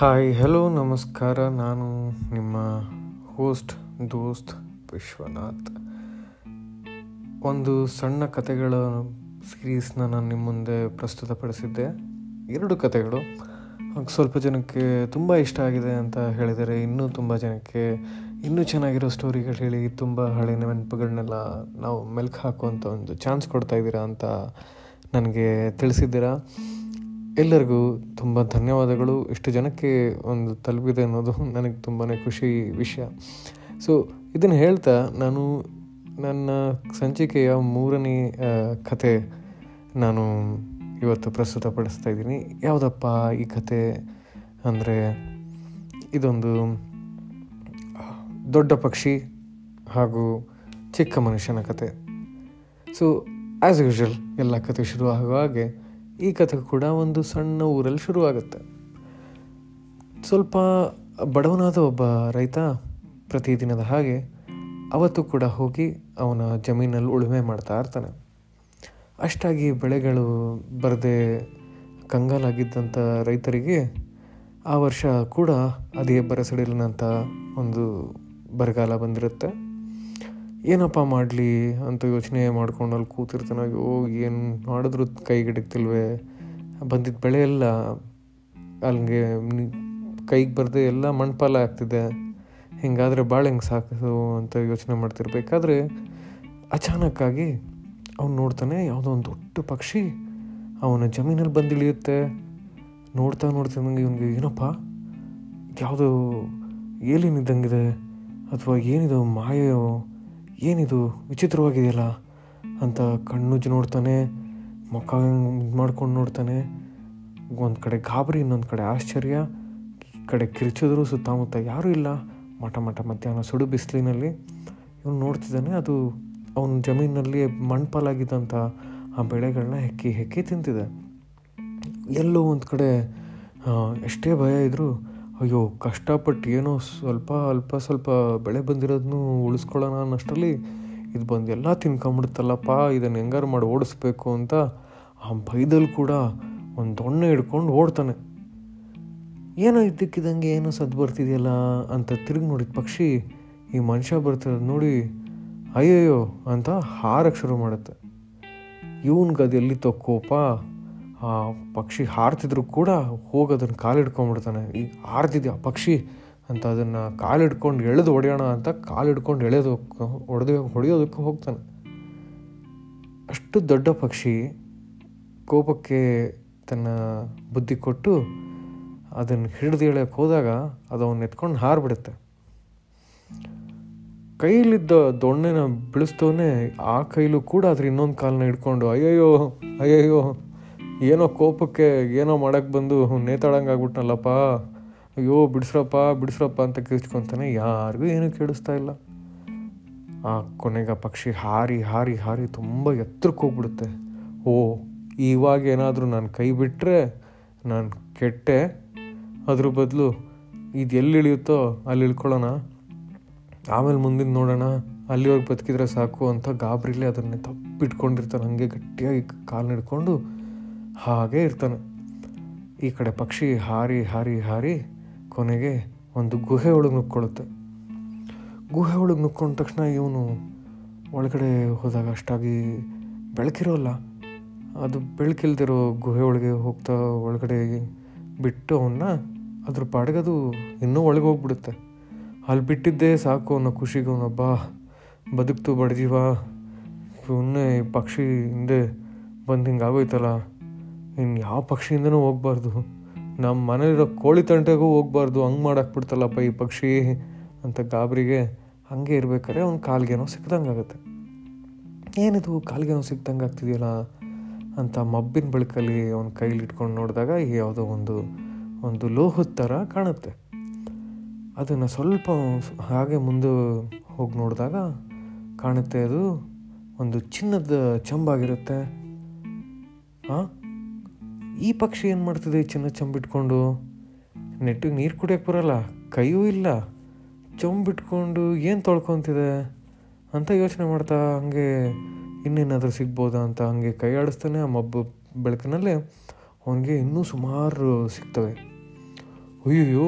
Hi, hello, ನಮಸ್ಕಾರ. ನಾನು ನಿಮ್ಮ ಹೋಸ್ಟ್ ದೋಸ್ತ್ ವಿಶ್ವನಾಥ್. ಒಂದು ಸಣ್ಣ ಕತೆಗಳ ಸೀರೀಸ್ನ ನಾನು ನಿಮ್ಮ ಮುಂದೆ ಪ್ರಸ್ತುತಪಡಿಸಿದ್ದೆ. 2 ಕತೆಗಳು. ಸ್ವಲ್ಪ ಜನಕ್ಕೆ ತುಂಬ ಇಷ್ಟ ಆಗಿದೆ ಅಂತ ಹೇಳಿದರೆ, ಇನ್ನೂ ತುಂಬ ಜನಕ್ಕೆ ಇನ್ನೂ ಚೆನ್ನಾಗಿರೋ ಸ್ಟೋರಿಗಳು ಹೇಳಿ ತುಂಬ ಹಳೆ ನೆನಪುಗಳನ್ನೆಲ್ಲ ನಾವು ಮೆಲ್ಕು ಹಾಕುವಂಥ ಒಂದು ಚಾನ್ಸ್ ಕೊಡ್ತಾಯಿದ್ದೀರಾ ಅಂತ ನನಗೆ ತಿಳಿಸಿದ್ದೀರಾ. ಎಲ್ಲರಿಗೂ ತುಂಬ ಧನ್ಯವಾದಗಳು. ಇಷ್ಟು ಜನಕ್ಕೆ ಒಂದು ತಲುಪಿದೆ ಅನ್ನೋದು ನನಗೆ ತುಂಬಾ ಖುಷಿ ವಿಷಯ. ಸೊ ಇದನ್ನು ಹೇಳ್ತಾ ನಾನು ನನ್ನ ಸಂಚಿಕೆಯ 3ನೇ ಕತೆ ನಾನು ಇವತ್ತು ಪ್ರಸ್ತುತಪಡಿಸ್ತಾ ಇದ್ದೀನಿ. ಯಾವುದಪ್ಪ ಈ ಕತೆ ಅಂದರೆ, ಇದೊಂದು ದೊಡ್ಡ ಪಕ್ಷಿ ಹಾಗೂ ಚಿಕ್ಕ ಮನುಷ್ಯನ ಕತೆ. ಸೊ ಆ್ಯಸ್ ಯೂಶ್ವಲ್ ಎಲ್ಲ ಕತೆ ಶುರು ಆಗುವ ಹಾಗೆ ಈ ಕಥೆ ಕೂಡ ಒಂದು ಸಣ್ಣ ಊರಲ್ಲಿ ಶುರುವಾಗುತ್ತೆ. ಸ್ವಲ್ಪ ಬಡವನಾದ ಒಬ್ಬ ರೈತ ಪ್ರತಿದಿನದ ಹಾಗೆ ಅವತ್ತು ಕೂಡ ಹೋಗಿ ಅವನ ಜಮೀನಲ್ಲಿ ಉಳುಮೆ ಮಾಡ್ತಾ ಇರ್ತಾನೆ. ಅಷ್ಟಾಗಿ ಬೆಳೆಗಳು ಬರದೆ ಕಂಗಾಲಾಗಿದ್ದಂಥ ರೈತರಿಗೆ ಆ ವರ್ಷ ಕೂಡ ಅದೇ ಬರಸಿಡಿಲಿನಂಥ ಒಂದು ಬರಗಾಲ ಬಂದಿರುತ್ತೆ. ಏನಪ್ಪ ಮಾಡಲಿ ಅಂತ ಯೋಚನೆ ಮಾಡ್ಕೊಂಡು ಅಲ್ಲಿ ಕೂತಿರ್ತಾನೆ. ಹೋಗಿ ಏನು ಮಾಡಿದ್ರು ಕೈಗಿಡಕ್ತಿಲ್ವೇ, ಬಂದಿದ್ದ ಬೆಳೆ ಎಲ್ಲ ಅಲ್ಲಿಗೆ ಕೈಗೆ ಬರದೆ ಎಲ್ಲ ಮಣ್ಪಾಲ ಆಗ್ತಿದೆ. ಹಿಂಗಾದರೆ ಭಾಳ ಹೆಂಗೆ ಸಾಕು ಅಂತ ಯೋಚನೆ ಮಾಡ್ತಿರ್ಬೇಕಾದ್ರೆ ಅಚಾನಕ್ಕಾಗಿ ಅವ್ನು ನೋಡ್ತಾನೆ, ಯಾವುದೋ ಒಂದು ದೊಡ್ಡ ಪಕ್ಷಿ ಅವನ ಜಮೀನಲ್ಲಿ ಬಂದು ಇಳಿಯುತ್ತೆ. ನೋಡ್ತಾನೆ ಇವನಿಗೆ, ಏನಪ್ಪ ಯಾವುದೋ ಏಲಿನಿದ್ದಂಗಿದೆ ಅಥವಾ ಏನಿದು ಮಾಯೋ, ಏನಿದು ವಿಚಿತ್ರವಾಗಿದೆಯಲ್ಲ ಅಂತ ಕಣ್ಣುಜ್ಜಿ ನೋಡ್ತಾನೆ. ಮುಖ ಇದು ಮಾಡ್ಕೊಂಡು ನೋಡ್ತಾನೆ. ಒಂದು ಕಡೆ ಗಾಬರಿ, ಇನ್ನೊಂದು ಕಡೆ ಆಶ್ಚರ್ಯ. ಈ ಕಡೆ ಕಿರಿಚಿದ್ರು ಸುತ್ತಮುತ್ತ ಯಾರೂ ಇಲ್ಲ. ಮಠ ಮಧ್ಯಾಹ್ನ ಸುಡು ಬಿಸಿಲಿನಲ್ಲಿ ಇವನು ನೋಡ್ತಿದ್ದಾನೆ. ಅದು ಅವನ ಜಮೀನಲ್ಲಿ ಮಣ್ಪಾಲಾಗಿದ್ದಂಥ ಆ ಬೆಳೆಗಳನ್ನ ಹೆಕ್ಕಿ ತಿಂತಿದೆ. ಎಲ್ಲೋ ಒಂದು ಕಡೆ ಎಷ್ಟೇ ಭಯ ಇದ್ದರೂ, ಅಯ್ಯೋ ಕಷ್ಟಪಟ್ಟು ಏನೋ ಸ್ವಲ್ಪ ಬೆಳೆ ಬಂದಿರೋದನ್ನು ಉಳಿಸ್ಕೊಳ್ಳೋಣ ಅನ್ನೋಷ್ಟರಲ್ಲಿ ಇದು ಬಂದು ಎಲ್ಲ ತಿನ್ಕೊಂಬಿಡ್ತಲ್ಲಪ್ಪ, ಇದನ್ನು ಹೆಂಗಾರು ಮಾಡಿ ಓಡಿಸ್ಬೇಕು ಅಂತ ಆ ಭಯದಲ್ಲಿ ಕೂಡ ಒಂದು ದೊಣ್ಣೆ ಹಿಡ್ಕೊಂಡು ಓಡ್ತಾನೆ. ಏನೋ ಇದ್ದಕ್ಕಿದ್ದಂಗೆ ಏನೋ ಸದ್ದು ಬರ್ತಿದೆಯಲ್ಲ ಅಂತ ತಿರುಗಿ ನೋಡಿದ ಪಕ್ಷಿ ಈ ಮನುಷ್ಯ ಬರ್ತಿರೋದು ನೋಡಿ ಅಯ್ಯಯ್ಯೋ ಅಂತ ಹಾರಕ್ಕೆ ಶುರು ಮಾಡುತ್ತೆ. ಇವನ್ಗೆ ಅದು ಎಲ್ಲಿ ತಕ್ಕೋಪ, ಆ ಪಕ್ಷಿ ಹಾರ್ತಿದ್ರು ಕೂಡ ಹೋಗೋದನ್ನು ಕಾಲಿಡ್ಕೊಂಡ್ಬಿಡ್ತಾನೆ. ಈ ಹಾರ್ತಿದ್ಯಾ ಪಕ್ಷಿ ಅಂತ ಅದನ್ನು ಕಾಲಿಡ್ಕೊಂಡು ಎಳೆದು ಹೊಡೆಯೋಣ ಅಂತ ಕಾಲಿಡ್ಕೊಂಡು ಹೊಡೆಯೋದಕ್ಕೆ ಹೋಗ್ತಾನೆ. ಅಷ್ಟು ದೊಡ್ಡ ಪಕ್ಷಿ ಕೋಪಕ್ಕೆ ತನ್ನ ಬುದ್ಧಿ ಕೊಟ್ಟು ಅದನ್ನು ಹಿಡಿದು ಎಳೆಯೋಕ್ಕೆ ಹೋದಾಗ ಅದು ಅವನ್ನ ಎತ್ಕೊಂಡು ಹಾರಿಬಿಡುತ್ತೆ. ಕೈಲಿದ್ದ ದೊಣ್ಣೆನ ಬಿಡಿಸ್ತವನೇ ಆ ಕೈಲೂ ಕೂಡ ಅದ್ರ ಇನ್ನೊಂದು ಕಾಲನ್ನ ಹಿಡ್ಕೊಂಡು ಅಯ್ಯಯ್ಯೋ ಏನೋ ಕೋಪಕ್ಕೆ ಏನೋ ಮಾಡೋಕ್ಕೆ ಬಂದು ನೇತಾಡಂಗಾಗ್ಬಿಟ್ನಲ್ಲಪ್ಪ, ಅಯ್ಯೋ ಬಿಡಿಸ್ರಪ್ಪ ಅಂತ ಕಿರ್ಚ್ಕೊತಾನೆ. ಯಾರಿಗೂ ಏನೂ ಕೇಳಿಸ್ತಾ ಇಲ್ಲ. ಆ ಕೊನೆಗೆ ಪಕ್ಷಿ ಹಾರಿ ತುಂಬ ಎತ್ತರಕ್ಕೆ ಹೋಗ್ಬಿಡುತ್ತೆ. ಓ, ಇವಾಗ ಏನಾದರೂ ನಾನು ಕೈ ಬಿಟ್ಟರೆ ನಾನು ಕೆಟ್ಟೆ, ಅದ್ರ ಬದಲು ಇದು ಎಲ್ಲಿ ಇಳಿಯುತ್ತೋ ಅಲ್ಲಿ ಇಳ್ಕೊಳ್ಳೋಣ, ಆಮೇಲೆ ಮುಂದಿನ ನೋಡೋಣ, ಅಲ್ಲಿವರೆಗೆ ಬದುಕಿದ್ರೆ ಸಾಕು ಅಂತ ಗಾಬರಿಲಿ ಅದನ್ನೇ ತಪ್ಪಿಟ್ಕೊಂಡಿರ್ತಾನೆ. ಹಾಗೆ ಗಟ್ಟಿಯಾಗಿ ಕಾಲು ಹಿಡ್ಕೊಂಡು ಹಾಗೇ ಇರ್ತಾನೆ. ಈ ಕಡೆ ಪಕ್ಷಿ ಹಾರಿ ಕೊನೆಗೆ ಒಂದು ಗುಹೆ ಒಳಗೆ ನುಕ್ಕೊಳ್ಳುತ್ತೆ. ಗುಹೆ ಒಳಗೆ ನುಕ್ಕೊಂಡ ತಕ್ಷಣ ಇವನು ಒಳಗಡೆ ಹೋದಾಗ ಅಷ್ಟಾಗಿ ಬೆಳಕಿರೋಲ್ಲ. ಅದು ಬೆಳಕಿಲ್ದಿರೋ ಗುಹೆ ಒಳಗೆ ಹೋಗ್ತಾ ಒಳಗಡೆ ಬಿಟ್ಟು ಅವನ್ನ ಅದ್ರ ಪಾಡ್ಗದು ಇನ್ನೂ ಒಳಗೆ ಹೋಗ್ಬಿಡುತ್ತೆ. ಅಲ್ಲಿ ಬಿಟ್ಟಿದ್ದೇ ಸಾಕು ಅನ್ನೋ ಖುಷಿಗೆ ಅವನೊಬ್ಬ ಬದುಕ್ತು ಬಡಜೀವ, ಇನ್ನೇ ಪಕ್ಷಿ ಹಿಂದೆ ಬಂದು ಹಿಂಗಾಗೋಯ್ತಲ್ಲ, ಇನ್ನು ಯಾವ ಪಕ್ಷಿಯಿಂದನೂ ಹೋಗ್ಬಾರ್ದು, ನಮ್ಮ ಮನೇಲಿರೋ ಕೋಳಿ ತಂಟೆಗೂ ಹೋಗ್ಬಾರ್ದು, ಹಂಗೆ ಮಾಡಾಕ್ಬಿಡ್ತಲ್ಲಪ್ಪ ಈ ಪಕ್ಷಿ ಅಂತ ಗಾಬರಿಗೆ ಹಂಗೆ ಇರಬೇಕಾದ್ರೆ ಅವ್ನು ಕಾಲ್ಗೇನೋ ಸಿಕ್ದಂಗೆ ಆಗುತ್ತೆ. ಏನಿದು ಕಾಲ್ಗೇನೋ ಸಿಕ್ದಂಗೆ ಆಗ್ತಿದೆಯಲ್ಲ ಅಂತ ಮಬ್ಬಿನ ಬೆಳಕಲ್ಲಿ ಅವನ ಕೈಲಿ ಇಟ್ಕೊಂಡು ನೋಡಿದಾಗ ಯಾವುದೋ ಒಂದು ಲೋಹದ ಥರ ಕಾಣುತ್ತೆ. ಅದನ್ನು ಸ್ವಲ್ಪ ಹಾಗೆ ಮುಂದೆ ಹೋಗಿ ನೋಡಿದಾಗ ಕಾಣುತ್ತೆ ಅದು ಒಂದು ಚಿನ್ನದ ಚಂಬಾಗಿರುತ್ತೆ. ಹಾಂ, ಈ ಪಕ್ಷಿ ಏನು ಮಾಡ್ತಿದೆ ಚಿನ್ನದ ಚಂಬಿಟ್ಕೊಂಡು? ನೆಟ್ಟಿಗೆ ನೀರು ಕುಡಿಯೋಕ್ಕೆ ಬರೋಲ್ಲ, ಕೈಯೂ ಇಲ್ಲ, ಚಂಬಿಟ್ಕೊಂಡು ಏನು ತೊಳ್ಕೊತಿದೆ ಅಂತ ಯೋಚನೆ ಮಾಡ್ತಾ ಹಂಗೆ ಇನ್ನೇನಾದರೂ ಸಿಗ್ಬೋದಾ ಅಂತ ಹಂಗೆ ಕೈ ಆಡಿಸ್ತಾನೆ. ಆ ಮಬ್ಬು ಬೆಳಕಿನಲ್ಲೇ ಅವನಿಗೆ ಇನ್ನೂ ಸುಮಾರು ಸಿಗ್ತವೆ. ಅಯ್ಯೋ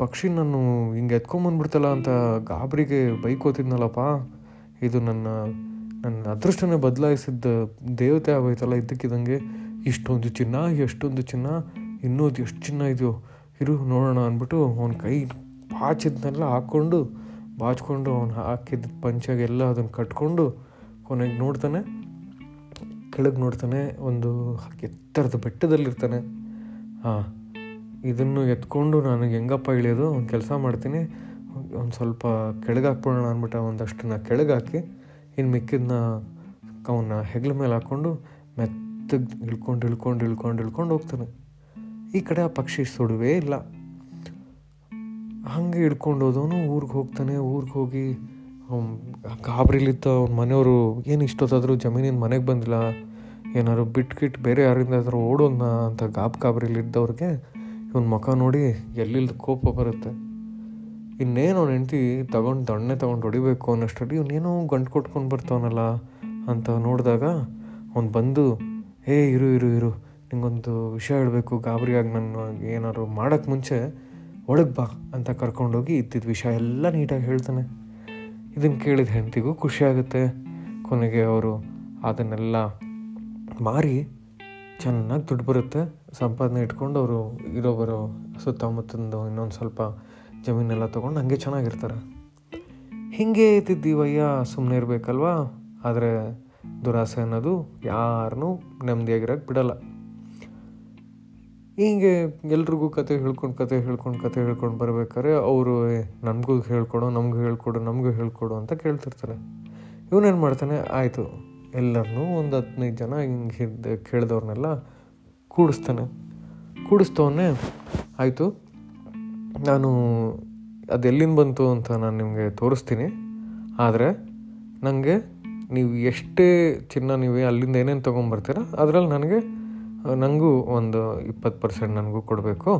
ಪಕ್ಷಿ ನಾನು ಹಿಂಗೆ ಎತ್ಕೊಂಬಂದ್ಬಿಡ್ತಲ್ಲ ಅಂತ ಗಾಬರಿಗೆ ಬೈಕ್ ಓದ್ತಿದ್ನಲ್ಲಪ್ಪ, ಇದು ನನ್ನ ಅದೃಷ್ಟನೇ ಬದಲಾಯಿಸಿದ್ದ ದೇವತೆ ಆಗೋಯ್ತಲ್ಲ ಇದ್ದಕ್ಕಿದ್ದಂಗೆ. ಇಷ್ಟೊಂದು ಚಿನ್ನ, ಎಷ್ಟೊಂದು ಚಿನ್ನ, ಇನ್ನೂ ಎಷ್ಟು ಚಿನ್ನ ಇದೆಯೋ ಇರು ನೋಡೋಣ ಅಂದ್ಬಿಟ್ಟು ಅವ್ನ ಕೈ ಬಾಚಿದ್ನೆಲ್ಲ ಹಾಕ್ಕೊಂಡು ಬಾಚ್ಕೊಂಡು ಅವ್ನು ಹಾಕಿದ್ದ ಪಂಚಾಗೆಲ್ಲ ಅದನ್ನು ಕಟ್ಕೊಂಡು ಕೊನೆಗೆ ನೋಡ್ತಾನೆ, ಕೆಳಗೆ ನೋಡ್ತಾನೆ, ಒಂದು ಎತ್ತರದ ಬೆಟ್ಟದಲ್ಲಿರ್ತಾನೆ. ಹಾಂ, ಇದನ್ನು ಎತ್ಕೊಂಡು ನನಗೆ ಹೆಂಗಪ್ಪ ಇಳಿಯೋದು, ಒಂದು ಕೆಲಸ ಮಾಡ್ತೀನಿ, ಒಂದು ಸ್ವಲ್ಪ ಕೆಳಗೆ ಹಾಕ್ಬಿಡೋಣ ಅಂದ್ಬಿಟ್ಟು ಒಂದಷ್ಟನ್ನ ಕೆಳಗೆ ಹಾಕಿ ಇನ್ನು ಮಿಕ್ಕಿದನ್ನ ಅವನ್ನ ಹೆಗ್ಲ ಮೇಲೆ ಹಾಕ್ಕೊಂಡು ಮೆತ್ತಗೆ ಇಳ್ಕೊಂಡು ಇಳ್ಕೊಂಡು ಇಳ್ಕೊಂಡು ಇಳ್ಕೊಂಡು ಹೋಗ್ತಾನೆ. ಈ ಕಡೆ ಆ ಪಕ್ಷಿ ಸುಡುವೇ ಇಲ್ಲ. ಹಾಗೆ ಇಳ್ಕೊಂಡು ಹೋದವನು ಊರಿಗೆ ಹೋಗ್ತಾನೆ. ಊರಿಗೆ ಹೋಗಿ ಗಾಬರಿಲಿದ್ದ ಅವ್ನ ಮನೆಯವರು ಏನು ಇಷ್ಟೊತ್ತಾದರೂ ಜಮೀನಿನ ಮನೆಗೆ ಬಂದಿಲ್ಲ, ಏನಾದ್ರು ಬಿಟ್ಕಿಟ್ಟು ಬೇರೆ ಯಾರಿಂದಾದರೂ ಓಡೋಣ ಅಂತ ಗಾಬರಿಲಿದ್ದವ್ರಿಗೆ ಇವನ ಮುಖ ನೋಡಿ ಎಲ್ಲಿಲ್ದ ಕೋಪ ಬರುತ್ತೆ. ಇನ್ನೇನು ಅವ್ನು ಹೆಂಡ್ತಿ ತಗೊಂಡು ದಣ್ಣೆ ತೊಗೊಂಡು ಹೊಡಿಬೇಕು ಅನ್ನೋಷ್ಟರಲ್ಲಿ ಇವನೇನೋ ಗಂಟು ಕೊಟ್ಕೊಂಡು ಬರ್ತಾವನಲ್ಲ ಅಂತ ನೋಡಿದಾಗ ಅವ್ನು ಬಂದು, ಹೇ ಇರು ಇರು ಇರು, ನಿಂಗೊಂದು ವಿಷಯ ಹೇಳಬೇಕು, ಗಾಬರಿಯಾಗಿ ನಾನು ಏನಾದ್ರು ಮಾಡೋಕ್ಕೆ ಮುಂಚೆ ಒಳಗೆ ಬಾ ಅಂತ ಕರ್ಕೊಂಡೋಗಿ ಇದ್ದಿದ್ದ ವಿಷಯ ಎಲ್ಲ ನೀಟಾಗಿ ಹೇಳ್ತಾನೆ. ಇದನ್ನು ಕೇಳಿದ ಹೆಂಡ್ತಿಗೂ ಖುಷಿಯಾಗುತ್ತೆ. ಕೊನೆಗೆ ಅವರು ಅದನ್ನೆಲ್ಲ ಮಾರಿ ಚೆನ್ನಾಗಿ ದುಡ್ಡು ಬರುತ್ತೆ. ಸಂಪಾದನೆ ಇಟ್ಕೊಂಡು ಅವರು ಇರೋ ಬರೋ ಸುತ್ತಮುತ್ತಂದು ಇನ್ನೊಂದು ಸ್ವಲ್ಪ ಜಮೀನೆಲ್ಲ ತೊಗೊಂಡು ಹಂಗೆ ಚೆನ್ನಾಗಿರ್ತಾರೆ. ಹೀಗೆ ಇದ್ದಿದ್ದೀವಯ್ಯ, ಸುಮ್ಮನೆ ಇರಬೇಕಲ್ವಾ. ಆದರೆ ದುರಾಸೆ ಅನ್ನೋದು ಯಾರನ್ನೂ ನೆಮ್ಮದಿಯಾಗಿರೋಕ್ಕೆ ಬಿಡೋಲ್ಲ. ಹೀಗೆ ಎಲ್ರಿಗೂ ಕತೆ ಹೇಳ್ಕೊಂಡು ಬರ್ಬೇಕಾದ್ರೆ ಅವರು ನನಗೂ ಹೇಳ್ಕೊಡು, ನಮಗೂ ಹೇಳ್ಕೊಡು ಅಂತ ಕೇಳ್ತಿರ್ತಾರೆ. ಇವನೇನು ಮಾಡ್ತಾನೆ, ಆಯಿತು ಎಲ್ಲರನ್ನೂ ಒಂದು 15 ಜನ ಹಿಂಗೆ ಕೇಳಿದವ್ರನ್ನೆಲ್ಲ ಕೂಡಿಸ್ತವನ್ನೇ, ಆಯಿತು ನಾನು ಅದೆಲ್ಲಿಂದ ಬಂತು ಅಂತ ನಾನು ನಿಮಗೆ ತೋರಿಸ್ತೀನಿ, ಆದರೆ ನನಗೆ ನೀವು ಎಷ್ಟೇ ಚಿನ್ನ ನೀವೇ ಅಲ್ಲಿಂದ ಏನೇನು ತೊಗೊಂಬರ್ತೀರ ಅದರಲ್ಲಿ ನನಗೂ ಒಂದು 20% ನನಗೂ ಕೊಡಬೇಕು,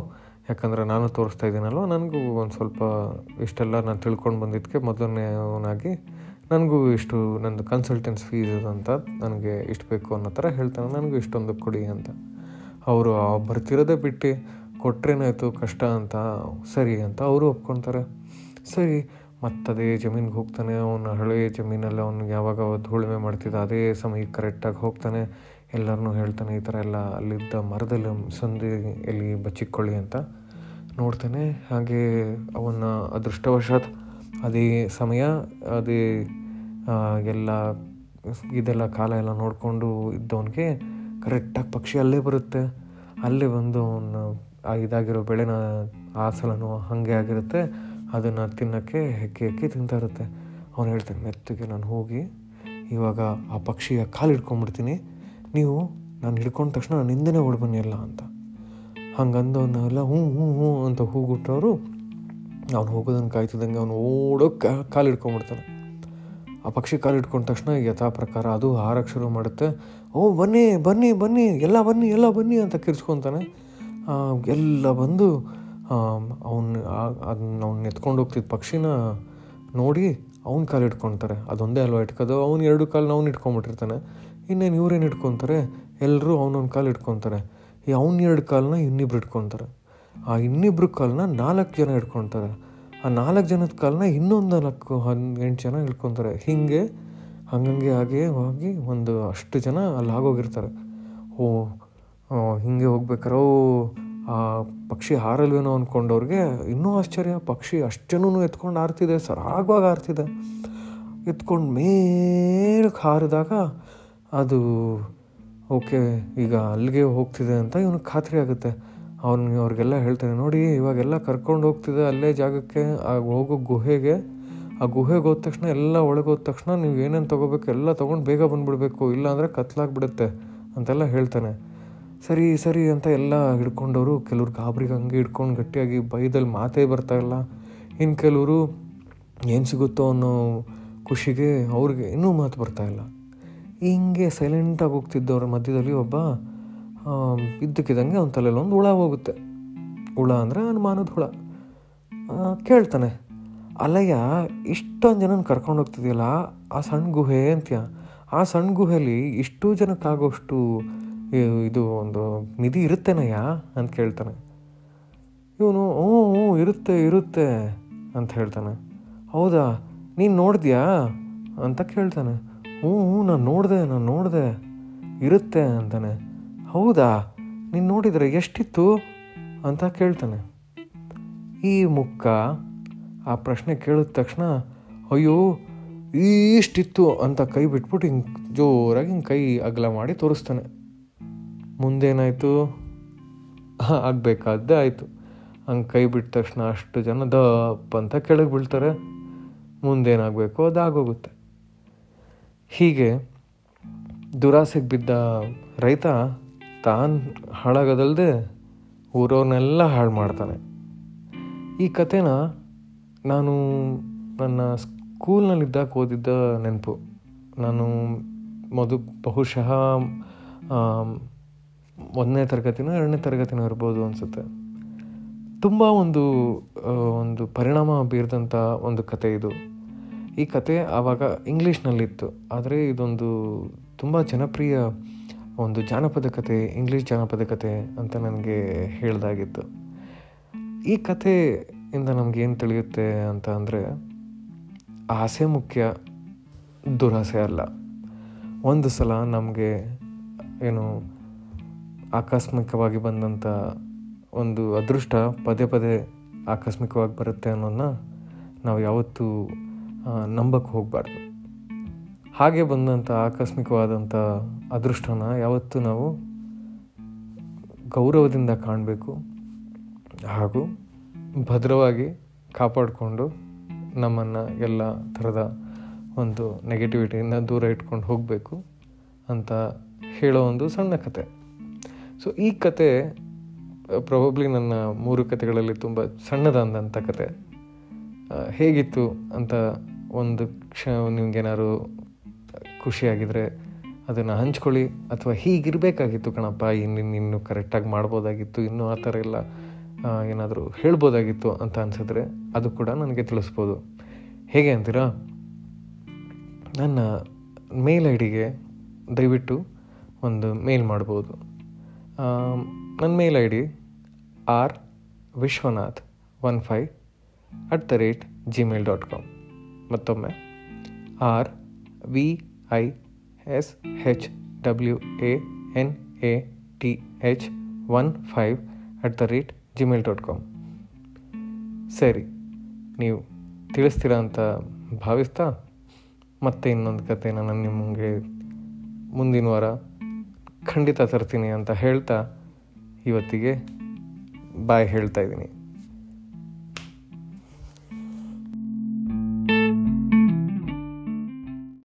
ಯಾಕಂದರೆ ನಾನು ತೋರಿಸ್ತಾ ಇದ್ದೀನಲ್ವ, ನನಗೂ ಒಂದು ಸ್ವಲ್ಪ ಇಷ್ಟೆಲ್ಲ ನಾನು ತಿಳ್ಕೊಂಡು ಬಂದಿದ್ದಕ್ಕೆ ಮೊದಲನೇವನಾಗಿ ನನಗೂ ಇಷ್ಟು ನಂದು ಕನ್ಸಲ್ಟೆನ್ಸ್ ಫೀಸ್ ಅಂತ ನನಗೆ ಇಷ್ಟು ಬೇಕು ಅನ್ನೋ ಥರ ಹೇಳ್ತಾನೆ, ನನಗೂ ಇಷ್ಟೊಂದು ಕೊಡಿ ಅಂತ. ಅವರು ಬರ್ತಿರೋದೇ ಬಿಟ್ಟು ಕೊಟ್ರೇನಾಯಿತು ಕಷ್ಟ ಅಂತ ಸರಿ ಅಂತ ಅವರು ಒಪ್ಕೊತಾರೆ. ಸರಿ, ಮತ್ತದೇ ಜಮೀನಿಗೆ ಹೋಗ್ತಾನೆ. ಅವನ ಹಳೆಯ ಜಮೀನಲ್ಲಿ ಅವ್ನಿಗೆ ಯಾವಾಗ ಉಳುಮೆ ಮಾಡ್ತಿದ್ದ ಅದೇ ಸಮಯಕ್ಕೆ ಕರೆಕ್ಟಾಗಿ ಹೋಗ್ತಾನೆ. ಎಲ್ಲರನ್ನೂ ಹೇಳ್ತಾನೆ ಈ ಥರ ಎಲ್ಲ ಅಲ್ಲಿದ್ದ ಮರದಲ್ಲಿ ಸಂದಿ ಎಲ್ಲಿ ಬಚ್ಚಿಕೊಳ್ಳಿ ಅಂತ ನೋಡ್ತಾನೆ. ಹಾಗೆ ಅವನ ಅದೃಷ್ಟವಶಾತ್ ಅದೇ ಸಮಯ ಅದೇ ಎಲ್ಲ ಇದೆಲ್ಲ ಕಾಲ ಎಲ್ಲ ನೋಡಿಕೊಂಡು ಇದ್ದವನಿಗೆ ಕರೆಕ್ಟಾಗಿ ಪಕ್ಷಿ ಅಲ್ಲೇ ಬರುತ್ತೆ. ಅಲ್ಲೇ ಬಂದು ಅವನು ಇದಾಗಿರೋ ಬೆಳೆನ ಆ ಸಲನೂ ಹಾಗೆ ಆಗಿರುತ್ತೆ, ಅದನ್ನು ತಿನ್ನೋಕ್ಕೆ ಹೆಕ್ಕಿ ಹೆಕ್ಕಿ ತಿಂತಾ ಇರುತ್ತೆ. ಅವನು ಹೇಳ್ತಾನೆ, ಮೆತ್ತಗೆ ನಾನು ಹೋಗಿ ಇವಾಗ ಆ ಪಕ್ಷಿಯ ಕಾಲು ಹಿಡ್ಕೊಂಡ್ಬಿಡ್ತೀನಿ, ನೀವು ನಾನು ಹಿಡ್ಕೊಂಡ ತಕ್ಷಣ ನಾನು ಹಿಂದೆ ಓಡ್ಬನ್ನಿ ಎಲ್ಲ ಅಂತ. ಹಂಗಂದವನ್ನೆಲ್ಲ ಹ್ಞೂ ಹ್ಞೂ ಹ್ಞೂ ಅಂತ ಹೋಗ್ಬಿಟ್ಟವರು ಅವ್ನು ಹೋಗೋದನ್ನು ಕಾಯ್ತಿದ್ದಂಗೆ ಅವನು ಓಡೋಕ್ಕೆ ಕಾಲು ಹಿಡ್ಕೊಂಡ್ಬಿಡ್ತಾನೆ. ಆ ಪಕ್ಷಿ ಕಾಲು ಹಿಡ್ಕೊಂಡ ತಕ್ಷಣ ಯಥಾ ಪ್ರಕಾರ ಅದು ಹಾರಕ್ಕೆ ಶುರು ಮಾಡುತ್ತೆ. ಓ ಬನ್ನಿ ಬನ್ನಿ ಬನ್ನಿ ಎಲ್ಲ ಬನ್ನಿ ಅಂತ ಕಿರ್ಚ್ಕೊತಾನೆ. ಎಲ್ಲ ಬಂದು ಅವ್ನು ಎತ್ಕೊಂಡು ಹೋಗ್ತಿದ್ದ ಪಕ್ಷಿನ ನೋಡಿ ಅವ್ನ ಕಾಲು ಇಟ್ಕೊತಾರೆ. ಅದೊಂದೇ ಅಲ್ವಾ ಇಟ್ಕೋದು, ಅವ್ನು ಎರಡು ಕಾಲನ್ನ ಅವ್ನು ಇಟ್ಕೊಂಡ್ಬಿಟ್ಟಿರ್ತಾನೆ. ಇನ್ನೇನು ಇವ್ರೇನು ಇಟ್ಕೊತಾರೆ, ಎಲ್ಲರೂ ಅವ್ನೊಂದು ಕಾಲು ಇಟ್ಕೊತಾರೆ. ಈ ಅವ್ನ ಎರಡು ಕಾಲನ್ನ ಇನ್ನಿಬ್ರು ಇಟ್ಕೊತಾರೆ. ಆ ಇನ್ನಿಬ್ರು ಕಾಲನ್ನ 4 ಜನ ಇಟ್ಕೊತಾರೆ. ಆ 4 ಜನದ ಕಾಲನ್ನ ಇನ್ನೊಂದು 4-8 ಜನ ಇಟ್ಕೊತಾರೆ. ಹೀಗೆ ಹಾಗೆ ಒಂದು ಅಷ್ಟು ಜನ ಅಲ್ಲಿ ಆಗೋಗಿರ್ತಾರೆ. ಓ ಹೀಗೆ ಹೋಗ್ಬೇಕಾರೆ ಆ ಪಕ್ಷಿ ಹಾರಲ್ವೇನೋ ಅಂದ್ಕೊಂಡವ್ರಿಗೆ ಇನ್ನೂ ಆಶ್ಚರ್ಯ, ಪಕ್ಷಿ ಅಷ್ಟು ಜನೂ ಎತ್ಕೊಂಡು ಹಾರ್ತಿದೆ, ಸರಾಗವಾಗಿ ಹಾರ್ತಿದೆ. ಎತ್ಕೊಂಡು ಮೇಲಕ್ಕೆ ಹಾರಿದಾಗ ಅದು ಓಕೆ ಈಗ ಅಲ್ಲಿಗೆ ಹೋಗ್ತಿದೆ ಅಂತ ಇವನಿಗೆ ಖಾತ್ರಿ ಆಗುತ್ತೆ. ಅವ್ರಿಗೆಲ್ಲ ಹೇಳ್ತಾನೆ, ನೋಡಿ ಇವಾಗೆಲ್ಲ ಕರ್ಕೊಂಡು ಹೋಗ್ತಿದೆ ಅಲ್ಲೇ ಜಾಗಕ್ಕೆ, ಆ ಹೋಗೋ ಗುಹೆಗೆ. ಆ ಗುಹೆಗೆ ಹೋದ ತಕ್ಷಣ ಎಲ್ಲ ಒಳಗೋದ ತಕ್ಷಣ ನೀವು ಏನೇನು ತೊಗೋಬೇಕು ಎಲ್ಲ ತೊಗೊಂಡು ಬೇಗ ಬಂದುಬಿಡಬೇಕು, ಇಲ್ಲಾಂದರೆ ಕತ್ಲಾಗ್ಬಿಡುತ್ತೆ ಅಂತೆಲ್ಲ ಹೇಳ್ತಾನೆ. ಸರಿ ಸರಿ ಅಂತ ಎಲ್ಲ ಹಿಡ್ಕೊಂಡವರು, ಕೆಲವ್ರು ಗಾಬರಿಗೆ ಹಂಗೆ ಹಿಡ್ಕೊಂಡು ಗಟ್ಟಿಯಾಗಿ ಬೈದಲ್ಲಿ ಮಾತೇ ಬರ್ತಾಯಿಲ್ಲ. ಇನ್ನು ಕೆಲವರು ಏನು ಸಿಗುತ್ತೋ ಅನ್ನೋ ಖುಷಿಗೆ ಅವ್ರಿಗೆ ಇನ್ನೂ ಮಾತು ಬರ್ತಾಯಿಲ್ಲ. ಹಿಂಗೆ ಸೈಲೆಂಟಾಗಿ ಹೋಗ್ತಿದ್ದವ್ರ ಮಧ್ಯದಲ್ಲಿ ಒಬ್ಬ ಇದ್ದಕ್ಕಿದ್ದಂಗೆ ಅವನ ತಲೆಯಲ್ಲೊಂದು ಹುಳ ಹೋಗುತ್ತೆ. ಹುಳ ಅಂದರೆ ಅನುಮಾನದ ಹುಳ. ಕೇಳ್ತಾನೆ, ಅಲ್ಲಯ್ಯ ಇಷ್ಟೊಂದು ಜನನ ಕರ್ಕೊಂಡು ಹೋಗ್ತಿದ್ಯಲ್ಲ ಆ ಸಣ್ಣ ಗುಹೆ ಅಂತೀಯ, ಆ ಸಣ್ಣ ಗುಹೆಯಲ್ಲಿ ಇಷ್ಟು ಜನಕ್ಕಾಗೋಷ್ಟು ಇದು ಒಂದು ನಿಧಿ ಇರುತ್ತೇನಯ್ಯ ಅಂತ ಕೇಳ್ತಾನೆ. ಇವನು ಹ್ಞೂ ಇರುತ್ತೆ ಇರುತ್ತೆ ಅಂತ ಹೇಳ್ತಾನೆ. ಹೌದಾ, ನೀನು ನೋಡಿದ್ಯಾ ಅಂತ ಕೇಳ್ತಾನೆ. ಹ್ಞೂ ನಾನು ನೋಡಿದೆ ಇರುತ್ತೆ ಅಂತಾನೆ. ಹೌದಾ, ನೀನು ನೋಡಿದರೆ ಎಷ್ಟಿತ್ತು ಅಂತ ಕೇಳ್ತಾನೆ. ಈ ಮುಖ ಆ ಪ್ರಶ್ನೆ ಕೇಳಿದ ತಕ್ಷಣ ಅಯ್ಯೋ ಇಷ್ಟಿತ್ತು ಅಂತ ಕೈ ಬಿಟ್ಬಿಟ್ಟು ಹಿಂಗೆ ಜೋರಾಗಿ ಹಿಂಗೆ ಕೈ ಅಗಲ ಮಾಡಿ ತೋರಿಸ್ತಾನೆ. ಮುಂದೇನಾಯಿತು? ಆಗಬೇಕಾದ್ದೇ ಆಯಿತು. ಹಂಗೆ ಕೈ ಬಿಟ್ಟ ತಕ್ಷಣ ಅಷ್ಟು ಜನ ದಪ್ಪ ಅಂತ ಕೆಳಗೆ ಬೀಳ್ತಾರೆ. ಮುಂದೇನಾಗಬೇಕು ಅದಾಗೋಗುತ್ತೆ. ಹೀಗೆ ದುರಾಸೆಗೆ ಬಿದ್ದ ರೈತ ತಾನು ಹಾಳಾಗೋದಲ್ಲದೆ ಊರವ್ರನ್ನೆಲ್ಲ ಹಾಳು ಮಾಡ್ತಾನೆ. ಈ ಕಥೆನ ನಾನು ನನ್ನ ಸ್ಕೂಲ್ನಲ್ಲಿದ್ದಾಗ ಓದಿದ್ದ ನೆನಪು. ನಾನು ಬಹುಶಃ 1ನೇ ತರಗತಿನೋ 2ನೇ ತರಗತಿನೋ ಇರ್ಬೋದು ಅನಿಸುತ್ತೆ. ತುಂಬ ಒಂದು ಪರಿಣಾಮ ಬೀರಿದಂಥ ಒಂದು ಕತೆ ಇದು. ಈ ಕತೆ ಆವಾಗ ಇಂಗ್ಲೀಷ್ನಲ್ಲಿತ್ತು, ಆದರೆ ಇದೊಂದು ತುಂಬ ಜನಪ್ರಿಯ ಒಂದು ಜಾನಪದ ಕತೆ, ಇಂಗ್ಲೀಷ್ ಜಾನಪದ ಕತೆ ಅಂತ ನನಗೆ ಹೇಳ್ದಾಗಿತ್ತು. ಈ ಕಥೆಯಿಂದ ನಮಗೇನು ತಿಳಿಯುತ್ತೆ ಅಂತ ಅಂದರೆ, ಆಸೆ ಮುಖ್ಯ, ದುರಾಸೆ ಅಲ್ಲ. ಒಂದು ಸಲ ನಮಗೆ ಏನು ಆಕಸ್ಮಿಕವಾಗಿ ಬಂದಂಥ ಒಂದು ಅದೃಷ್ಟ ಪದೇ ಪದೇ ಆಕಸ್ಮಿಕವಾಗಿ ಬರುತ್ತೆ ಅನ್ನೋದನ್ನ ನಾವು ಯಾವತ್ತೂ ನಂಬಕ್ಕೆ ಹೋಗಬಾರ್ದು. ಹಾಗೆ ಬಂದಂಥ ಆಕಸ್ಮಿಕವಾದಂಥ ಅದೃಷ್ಟನ ಯಾವತ್ತೂ ನಾವು ಗೌರವದಿಂದ ಕಾಣಬೇಕು, ಹಾಗೂ ಭದ್ರವಾಗಿ ಕಾಪಾಡಿಕೊಂಡು ನಮ್ಮನ್ನು ಎಲ್ಲ ಥರದ ಒಂದು ನೆಗೆಟಿವಿಟಿಯಿಂದ ದೂರ ಇಟ್ಕೊಂಡು ಹೋಗಬೇಕು ಅಂತ ಹೇಳೋ ಒಂದು ಸಣ್ಣ ಕತೆ. ಸೊ ಈ ಕತೆ ಪ್ರಾಬಬ್ಲಿ ನನ್ನ 3 ಕತೆಗಳಲ್ಲಿ ತುಂಬ ಸಣ್ಣದಾದಂಥ ಕತೆ. ಹೇಗಿತ್ತು ಅಂತ ಒಂದು ನಿಮಗೇನಾದ್ರು ಖುಷಿಯಾಗಿದ್ದರೆ ಅದನ್ನು ಹಂಚ್ಕೊಳ್ಳಿ, ಅಥವಾ ಹೀಗಿರಬೇಕಾಗಿತ್ತು ಕಣಪ್ಪ, ಇನ್ನೂ ಕರೆಕ್ಟಾಗಿ ಮಾಡ್ಬೋದಾಗಿತ್ತು, ಇನ್ನೂ ಆ ಥರ ಎಲ್ಲ ಏನಾದರೂ ಹೇಳ್ಬೋದಾಗಿತ್ತು ಅಂತ ಅನಿಸಿದ್ರೆ ಅದು ಕೂಡ ನನಗೆ ತಿಳಿಸ್ಬೋದು. ಹೇಗೆ ಅಂತೀರಾ? ನನ್ನ ಮೇಲ್ ಐ ಡಿಗೆ ದಯವಿಟ್ಟು ಒಂದು ಮೇಲ್ ಮಾಡ್ಬೋದು. ನನ್ನ ಮೇಲ್ ಐ ಡಿ rvishwanath15@gmail.com. ಮತ್ತೊಮ್ಮೆ rvishwanath15@gmail.com. ಸರಿ, ನೀವು ತಿಳಿಸ್ತೀರಾ ಅಂತ ಭಾವಿಸ್ತಾ ಮತ್ತೆ ಇನ್ನೊಂದು ಕಥೆನ ನಾನು ನಿಮಗೆ ಮುಂದಿನ ವಾರ ಖಂಡಿತ ತರ್ತೀನಿ ಅಂತ ಹೇಳ್ತಾ ಇವತ್ತಿಗೆ ಬಾಯ್ ಹೇಳ್ತಾ ಇದ್ದೀನಿ.